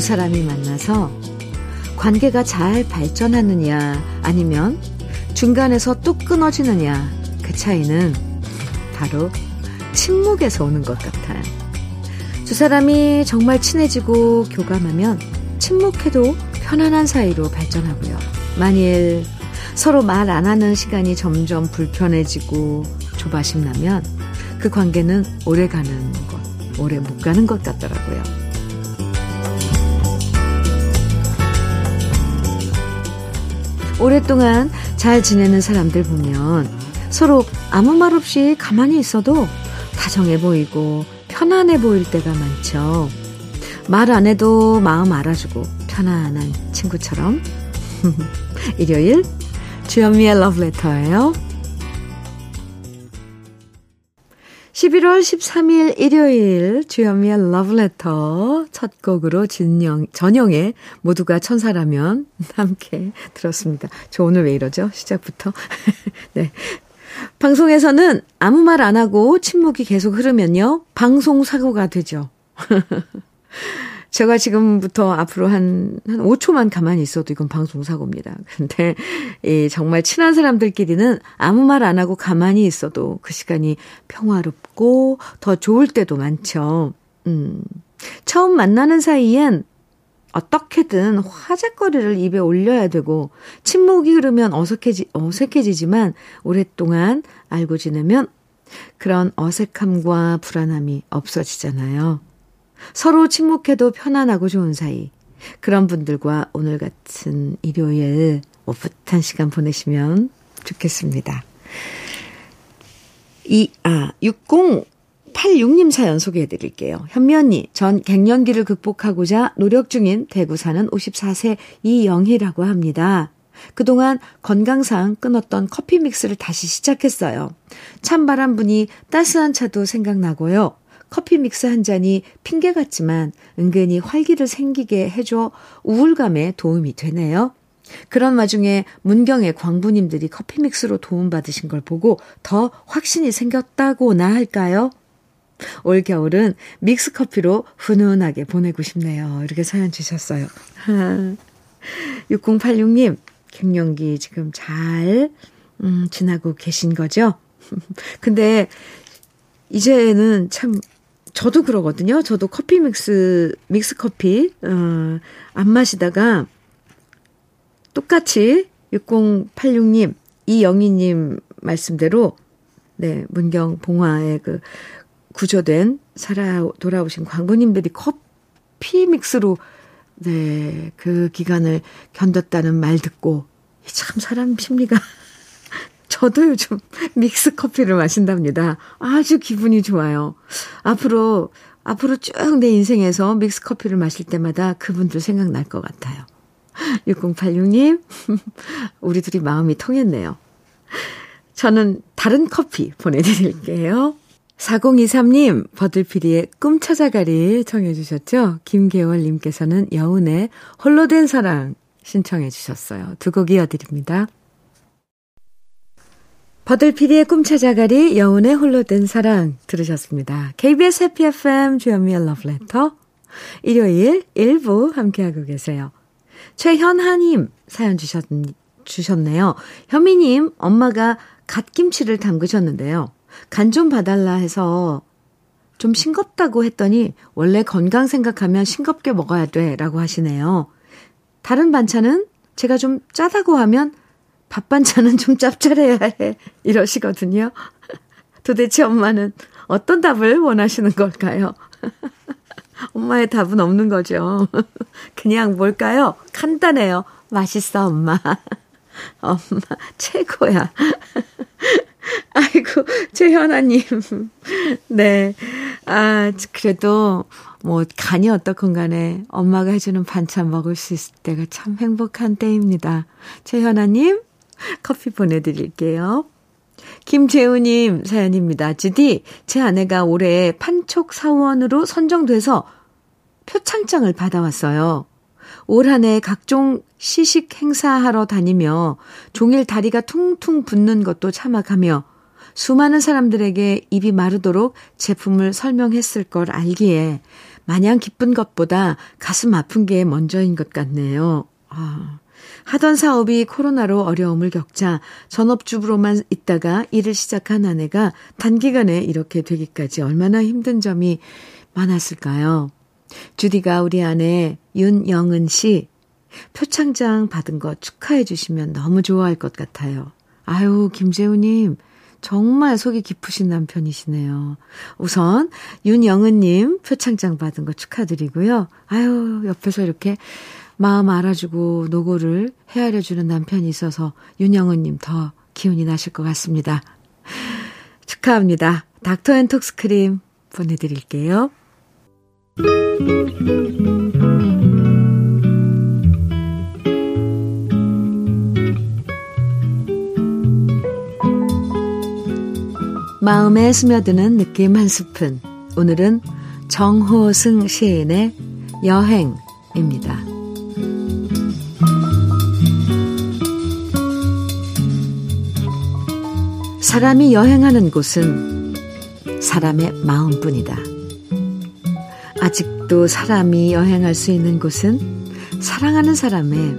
두 사람이 만나서 관계가 잘 발전하느냐 아니면 중간에서 뚝 끊어지느냐 그 차이는 바로 침묵에서 오는 것 같아요. 두 사람이 정말 친해지고 교감하면 침묵해도 편안한 사이로 발전하고요. 만일 서로 말 안 하는 시간이 점점 불편해지고 조바심 나면 그 관계는 오래 못 가는 것 같더라고요. 오랫동안 잘 지내는 사람들 보면 서로 아무 말 없이 가만히 있어도 다정해 보이고 편안해 보일 때가 많죠. 말 안 해도 마음 알아주고 편안한 친구처럼. 일요일 주현미의 러브레터예요. 11월 13일 일요일 주현미의 러브레터 첫 곡으로 전영의 모두가 천사라면 함께 들었습니다. 저 오늘 왜 이러죠? 시작부터. 네. 방송에서는 아무 말 안 하고 침묵이 계속 흐르면요. 방송 사고가 되죠. 제가 지금부터 앞으로 한 5초만 가만히 있어도 이건 방송 사고입니다. 근데 정말 친한 사람들끼리는 아무 말 안 하고 가만히 있어도 그 시간이 평화롭고 더 좋을 때도 많죠. 처음 만나는 사이엔 어떻게든 화제거리를 입에 올려야 되고 침묵이 흐르면 어색해지지만 오랫동안 알고 지내면 그런 어색함과 불안함이 없어지잖아요. 서로 침묵해도 편안하고 좋은 사이. 그런 분들과 오늘 같은 일요일 오붓한 시간 보내시면 좋겠습니다. 6086님 사연 소개해드릴게요. 현면이 전 갱년기를 극복하고자 노력 중인 대구 사는 54세 이영희라고 합니다. 그동안 건강상 끊었던 커피 믹스를 다시 시작했어요. 찬바람 부니 따스한 차도 생각나고요. 커피 믹스 한 잔이 핑계 같지만 은근히 활기를 생기게 해줘 우울감에 도움이 되네요. 그런 와중에 문경의 광부님들이 커피 믹스로 도움받으신 걸 보고 더 확신이 생겼다고나 할까요? 올 겨울은 믹스 커피로 훈훈하게 보내고 싶네요. 이렇게 사연 주셨어요. 6086님, 갱년기 지금 잘 지나고 계신 거죠? 근데 이제는 참 저도 그러거든요. 저도 커피 믹스 커피 안 마시다가 똑같이 6086님, 이영희님 말씀대로 네 문경 봉화의 그 구조된 살아 돌아오신 광부님들이 커피 믹스로 네 그 기간을 견뎠다는 말 듣고 참 사람 심리가 저도 요즘 믹스 커피를 마신답니다. 아주 기분이 좋아요. 앞으로 쭉 내 인생에서 믹스 커피를 마실 때마다 그분들 생각날 것 같아요. 6086님, 우리 둘이 마음이 통했네요. 저는 다른 커피 보내드릴게요. 4023님, 버들피리의 꿈 찾아가리 청해 주셨죠? 김계월님께서는 여운의 홀로 된 사랑 신청해 주셨어요. 두 곡 이어드립니다. 버들피리의 꿈 찾아가리, 여운의 홀로 된 사랑 들으셨습니다. KBS 해피 FM 주현미의 러브레터 일요일 1부 함께하고 계세요. 최현하님 사연 주셨네요. 현미님 엄마가 갓김치를 담그셨는데요. 간 좀 봐달라 해서 좀 싱겁다고 했더니 원래 건강 생각하면 싱겁게 먹어야 돼 라고 하시네요. 다른 반찬은 제가 좀 짜다고 하면 밥 반찬은 좀 짭짤해야 해 이러시거든요. 도대체 엄마는 어떤 답을 원하시는 걸까요? 엄마의 답은 없는 거죠. 그냥 뭘까요? 간단해요. 맛있어 엄마. 엄마 최고야. 아이고 최현아님. 네. 아 그래도 뭐 간이 어떻건 간에 엄마가 해주는 반찬 먹을 수 있을 때가 참 행복한 때입니다. 최현아님. 커피 보내드릴게요. 김재우님 사연입니다. 지디, 제 아내가 올해 판촉 사원으로 선정돼서 표창장을 받아왔어요. 올 한 해 각종 시식 행사하러 다니며 종일 다리가 퉁퉁 붓는 것도 참아가며 수많은 사람들에게 입이 마르도록 제품을 설명했을 걸 알기에 마냥 기쁜 것보다 가슴 아픈 게 먼저인 것 같네요. 하던 사업이 코로나로 어려움을 겪자 전업주부로만 있다가 일을 시작한 아내가 단기간에 이렇게 되기까지 얼마나 힘든 점이 많았을까요? 주디가 우리 아내 윤영은 씨 표창장 받은 거 축하해 주시면 너무 좋아할 것 같아요. 아유, 김재우님 정말 속이 깊으신 남편이시네요. 우선 윤영은님 표창장 받은 거 축하드리고요. 아유, 옆에서 이렇게 마음 알아주고 노고를 헤아려주는 남편이 있어서 윤영은님 더 기운이 나실 것 같습니다. 축하합니다. 닥터앤톡스 크림 보내드릴게요. 마음에 스며드는 느낌 한 스푼. 오늘은 정호승 시인의 여행입니다. 사람이 여행하는 곳은 사람의 마음뿐이다. 아직도 사람이 여행할 수 있는 곳은 사랑하는 사람의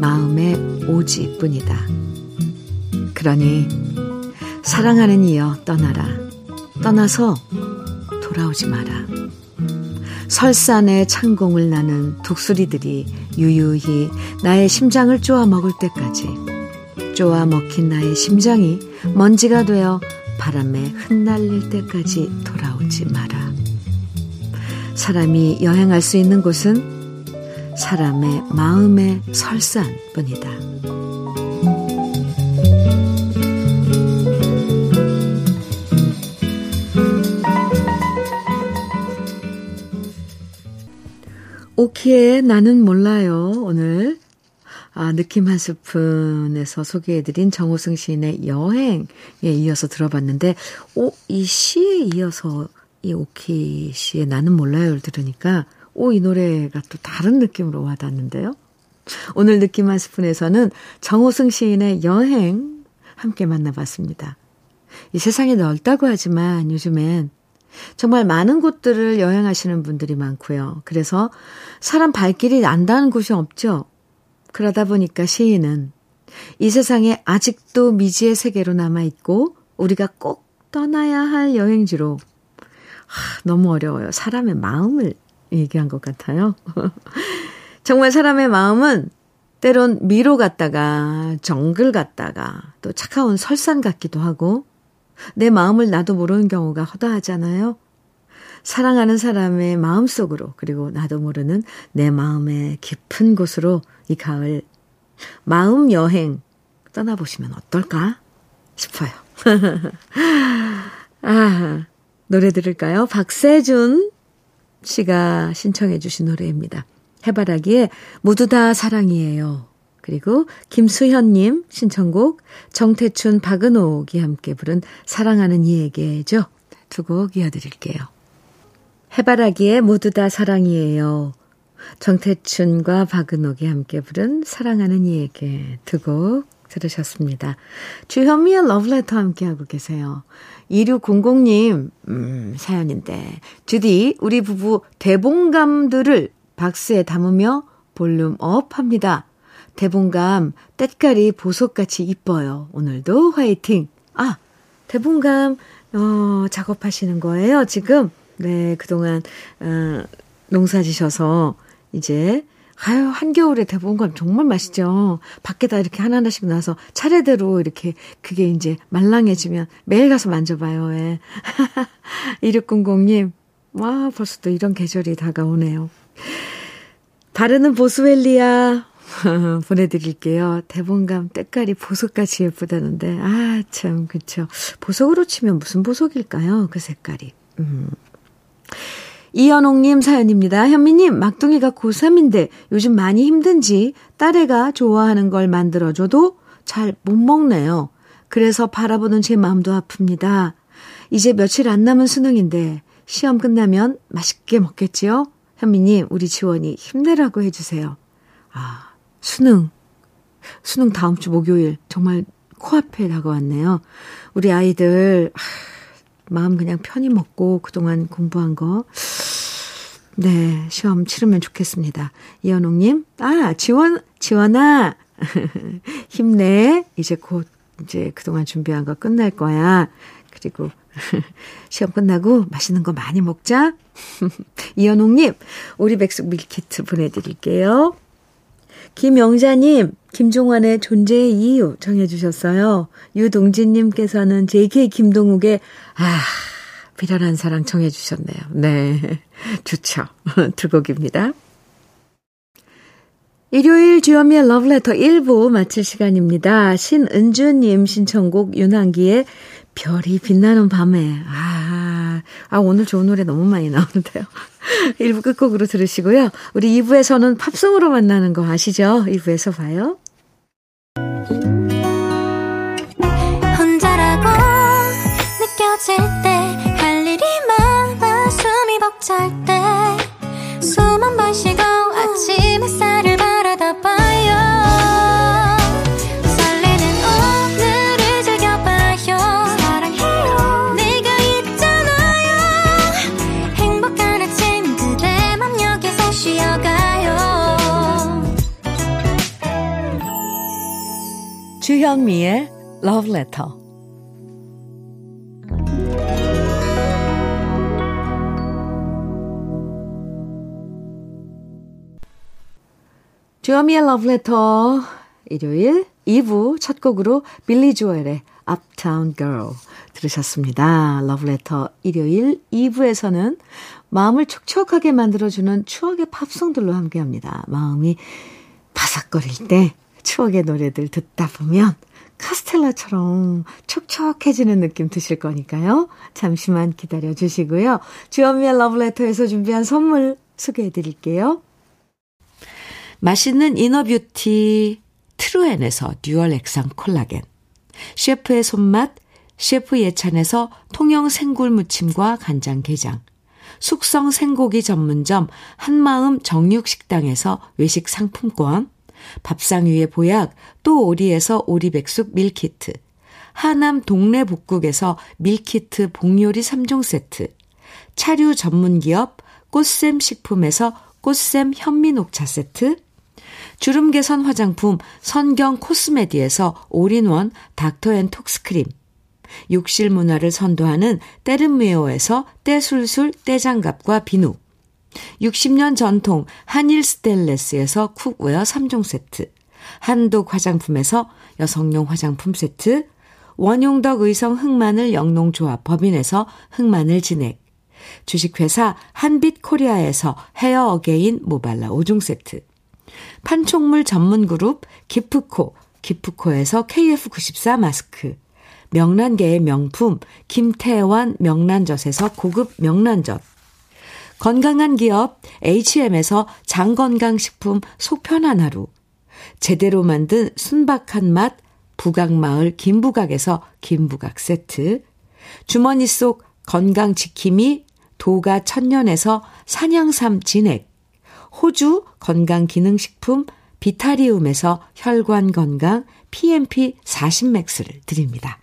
마음의 오지뿐이다. 그러니 사랑하는 이여 떠나라. 떠나서 돌아오지 마라. 설산의 창공을 나는 독수리들이 유유히 나의 심장을 쪼아 먹을 때까지 쪼아 먹힌 나의 심장이 먼지가 되어 바람에 흩날릴 때까지 돌아오지 마라. 사람이 여행할 수 있는 곳은 사람의 마음의 설산뿐이다. 오키의 나는 몰라요. 오늘 느낌 한 스푼에서 소개해드린 정호승 시인의 여행에 이어서 들어봤는데, 이 시에 이어서 이 오키 시의 나는 몰라요를 들으니까, 이 노래가 또 다른 느낌으로 와닿는데요. 오늘 느낌 한 스푼에서는 정호승 시인의 여행 함께 만나봤습니다. 이 세상이 넓다고 하지만 요즘엔 정말 많은 곳들을 여행하시는 분들이 많고요. 그래서 사람 발길이 안다는 곳이 없죠. 그러다 보니까 시인은 이 세상에 아직도 미지의 세계로 남아있고 우리가 꼭 떠나야 할 여행지로, 너무 어려워요. 사람의 마음을 얘기한 것 같아요. 정말 사람의 마음은 때론 미로 갔다가 정글 갔다가 또 차가운 설산 같기도 하고 내 마음을 나도 모르는 경우가 허다하잖아요. 사랑하는 사람의 마음속으로, 그리고 나도 모르는 내 마음의 깊은 곳으로 이 가을 마음 여행 떠나보시면 어떨까 싶어요. 노래 들을까요? 박세준 씨가 신청해 주신 노래입니다. 해바라기의 모두 다 사랑이에요. 그리고 김수현님 신청곡 정태춘 박은옥이 함께 부른 사랑하는 이에게죠. 두 곡 이어드릴게요. 해바라기의 모두 다 사랑이에요. 정태춘과 박은옥이 함께 부른 사랑하는 이에게 두 곡 들으셨습니다. 주현미의 러브레터 함께하고 계세요. 2600님 사연인데, 주디 우리 부부 대봉감들을 박스에 담으며 볼륨업 합니다. 대봉감 때깔이 보석같이 이뻐요. 오늘도 화이팅. 대봉감 작업하시는 거예요 지금? 네, 그동안 농사지셔서 이제 한겨울에 대봉감 정말 맛있죠. 밖에다 이렇게 하나하나씩 놔서 차례대로 이렇게 그게 이제 말랑해지면 매일 가서 만져봐요. 2600님, 와, 벌써 또 이런 계절이 다가오네요. 바르는 보스웰리아 보내드릴게요. 대봉감 때깔이 보석같이 예쁘다는데, 참 그쵸. 보석으로 치면 무슨 보석일까요? 그 색깔이. 이현옥님 사연입니다. 현미님, 막둥이가 고3인데 요즘 많이 힘든지 딸애가 좋아하는 걸 만들어줘도 잘 못 먹네요. 그래서 바라보는 제 마음도 아픕니다. 이제 며칠 안 남은 수능인데 시험 끝나면 맛있게 먹겠지요? 현미님, 우리 지원이 힘내라고 해주세요. 수능 다음 주 목요일 정말 코앞에 다가왔네요. 우리 아이들 마음 그냥 편히 먹고 그동안 공부한 거 네 시험 치르면 좋겠습니다. 이현옥님 아 지원아 힘내 이제 곧 이제 그동안 준비한 거 끝날 거야. 그리고 시험 끝나고 맛있는 거 많이 먹자. 이현옥님 오리백숙 밀키트 보내드릴게요. 김영자님, 김종환의 존재의 이유 정해주셨어요. 유동진님께서는 JK 김동욱의 비련한 사랑 정해주셨네요. 네, 좋죠. 두 곡입니다. 일요일 주현미의 러브레터 1부 마칠 시간입니다. 신은주님 신청곡 윤한기의 별이 빛나는 밤에 오늘 좋은 노래 너무 많이 나오는데요. 1부 끝곡으로 들으시고요. 우리 2부에서는 팝송으로 만나는 거 아시죠? 2부에서 봐요. 혼자라고 느껴질 때 할 일이 많아 숨이 벅찰 때 숨 한 번 쉬고 아침 햇살을 바라다 봐요. 주현미의 러브레터. 주현미의 러브레터 일요일 2부 첫 곡으로 빌리 조엘의 Uptown Girl 들으셨습니다. 러브레터 일요일 2부에서는 마음을 촉촉하게 만들어주는 추억의 팝송들로 함께합니다. 마음이 바삭거릴 때 추억의 노래들 듣다 보면 카스텔라처럼 촉촉해지는 느낌 드실 거니까요. 잠시만 기다려주시고요. 주현미의 러브레터에서 준비한 선물 소개해드릴게요. 맛있는 이너뷰티 트루엔에서 듀얼 액상 콜라겐, 셰프의 손맛 셰프 예찬에서 통영 생굴 무침과 간장게장, 숙성 생고기 전문점 한마음 정육식당에서 외식 상품권, 밥상 위에 보약 또 오리에서 오리백숙 밀키트, 하남 동래 북국에서 밀키트 복요리 3종 세트, 차류 전문기업 꽃샘 식품에서 꽃샘 현미녹차 세트, 주름 개선 화장품 선경 코스메디에서 올인원 닥터앤톡스 크림, 욕실 문화를 선도하는 때르메오에서 때술술 때장갑과 비누, 60년 전통 한일 스테인레스에서 쿡웨어 3종 세트, 한독 화장품에서 여성용 화장품 세트, 원용덕의성 흑마늘 영농조합 법인에서 흑마늘 진액, 주식회사 한빛코리아에서 헤어 어게인 모발라 5종 세트, 판촉물 전문그룹 기프코, 기프코에서 KF94 마스크, 명란계의 명품 김태환 명란젓에서 고급 명란젓, 건강한 기업 HM에서 장건강식품 속편한 하루, 제대로 만든 순박한 맛 부각마을 김부각에서 김부각 세트, 주머니 속 건강지킴이 도가 천년에서 산양삼 진액, 호주 건강기능식품 비타리움에서 혈관건강 PMP 40맥스를 드립니다.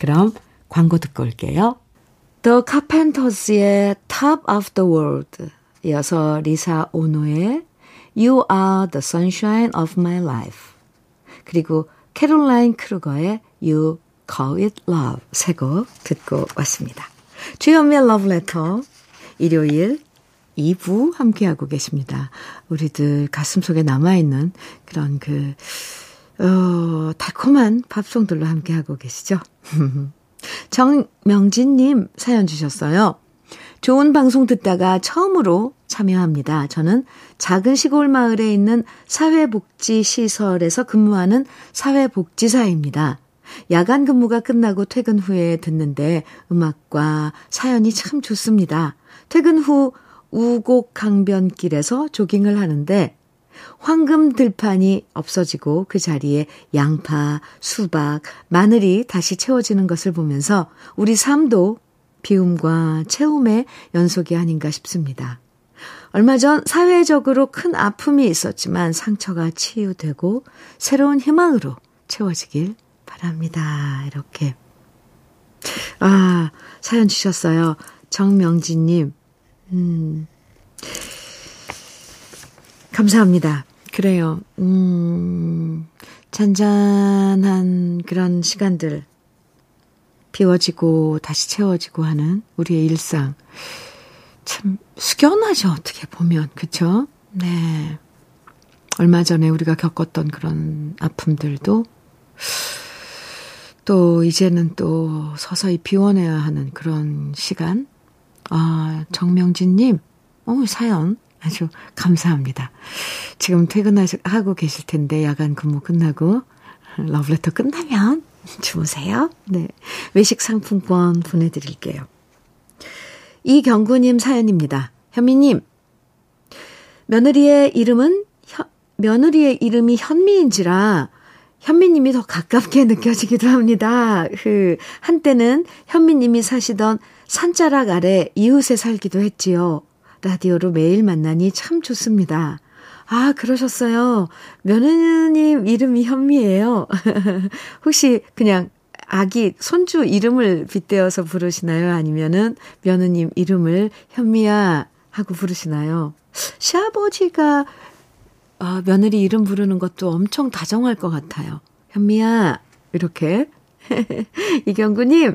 그럼 광고 듣고 올게요. The Carpenters의 Top of the World 이어서 리사 오노의 You Are the Sunshine of My Life 그리고 캐롤라인 크루거의 You Call It Love 세 곡 듣고 왔습니다. 주현미의 러브레터 일요일 2부 함께하고 계십니다. 우리들 가슴속에 남아있는 그런 달콤한 팝송들로 함께하고 계시죠. 정명진님 사연 주셨어요. 좋은 방송 듣다가 처음으로 참여합니다. 저는 작은 시골 마을에 있는 사회복지시설에서 근무하는 사회복지사입니다. 야간 근무가 끝나고 퇴근 후에 듣는데 음악과 사연이 참 좋습니다. 퇴근 후 우곡강변길에서 조깅을 하는데 황금 들판이 없어지고 그 자리에 양파, 수박, 마늘이 다시 채워지는 것을 보면서 우리 삶도 비움과 채움의 연속이 아닌가 싶습니다. 얼마 전 사회적으로 큰 아픔이 있었지만 상처가 치유되고 새로운 희망으로 채워지길 바랍니다. 이렇게. 아, 사연 주셨어요. 정명진님. 감사합니다. 그래요. 잔잔한 그런 시간들. 비워지고 다시 채워지고 하는 우리의 일상. 참 숙연하죠. 어떻게 보면. 그렇죠? 네. 얼마 전에 우리가 겪었던 그런 아픔들도 또 이제는 또 서서히 비워내야 하는 그런 시간. 아, 정명진님, 사연 아주 감사합니다. 지금 퇴근하고 계실 텐데 야간 근무 끝나고 러브레터 끝나면 주무세요. 네, 외식 상품권 보내드릴게요. 이경구님 사연입니다. 현미님, 며느리의 이름이 현미인지라 현미님이 더 가깝게 느껴지기도 합니다. 한때는 현미님이 사시던 산자락 아래 이웃에 살기도 했지요. 라디오로 매일 만나니 참 좋습니다. 아, 그러셨어요. 며느님 이름이 현미예요. 혹시 그냥 아기 손주 이름을 빗대어서 부르시나요? 아니면은 며느님 이름을 현미야 하고 부르시나요? 시아버지가 며느리 이름 부르는 것도 엄청 다정할 것 같아요. 현미야, 이렇게. 이경구님,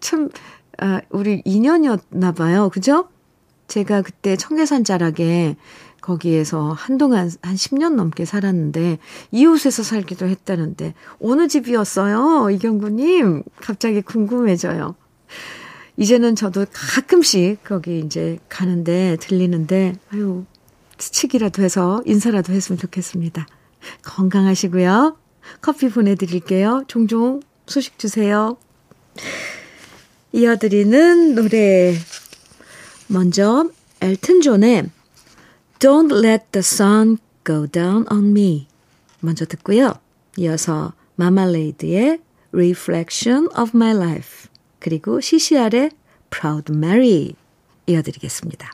참, 우리 인연이었나 봐요. 그죠? 제가 그때 청계산 자락에 거기에서 한동안 한 10년 넘게 살았는데 이웃에서 살기도 했다는데 어느 집이었어요? 이경구님, 갑자기 궁금해져요. 이제는 저도 가끔씩 거기 이제 가는데 들리는데 아유, 스치기라도 해서 인사라도 했으면 좋겠습니다. 건강하시고요. 커피 보내드릴게요. 종종 소식 주세요. 이어드리는 노래 먼저 엘튼 존의 Don't Let the Sun Go Down on Me 먼저 듣고요. 이어서 마말레이드의 Reflection of My Life 그리고 CCR의 Proud Mary 이어드리겠습니다.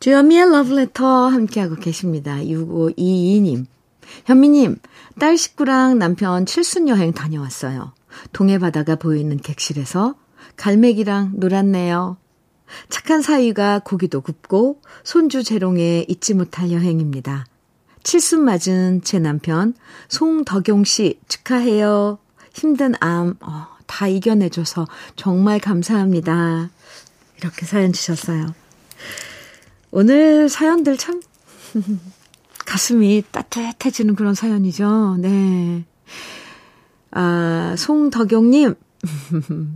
주현미의 러브레터 함께하고 계십니다. 6522님. 현미님, 딸 식구랑 남편 칠순 여행 다녀왔어요. 동해 바다가 보이는 객실에서 갈매기랑 놀았네요. 착한 사위가 고기도 굽고 손주 재롱에 잊지 못할 여행입니다. 칠순 맞은 제 남편 송덕용 씨 축하해요. 힘든 암 다 이겨내줘서 정말 감사합니다. 이렇게 사연 주셨어요. 오늘 사연들 참 가슴이 따뜻해지는 그런 사연이죠. 네. 아, 송덕용님.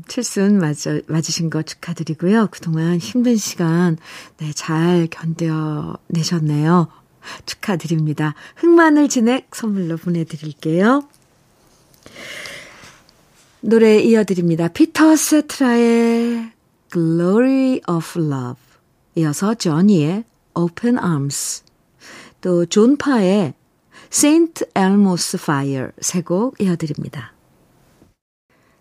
칠순 맞으신 거 축하드리고요. 그동안 힘든 시간 네, 잘 견뎌내셨네요. 축하드립니다. 흑마늘 진액 선물로 보내드릴게요. 노래 이어드립니다. 피터 세트라의 Glory of Love 이어서 조니의 Open Arms 또 존파의 Saint Elmo's Fire 세 곡 이어드립니다.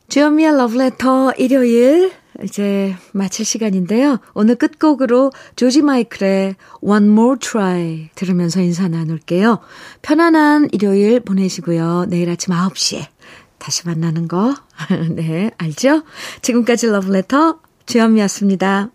주현미의 러브레터 일요일 이제 마칠 시간인데요. 오늘 끝곡으로 조지 마이클의 One More Try 들으면서 인사 나눌게요. 편안한 일요일 보내시고요. 내일 아침 9시에 다시 만나는 거 네 알죠? 지금까지 러브레터 주현미였습니다.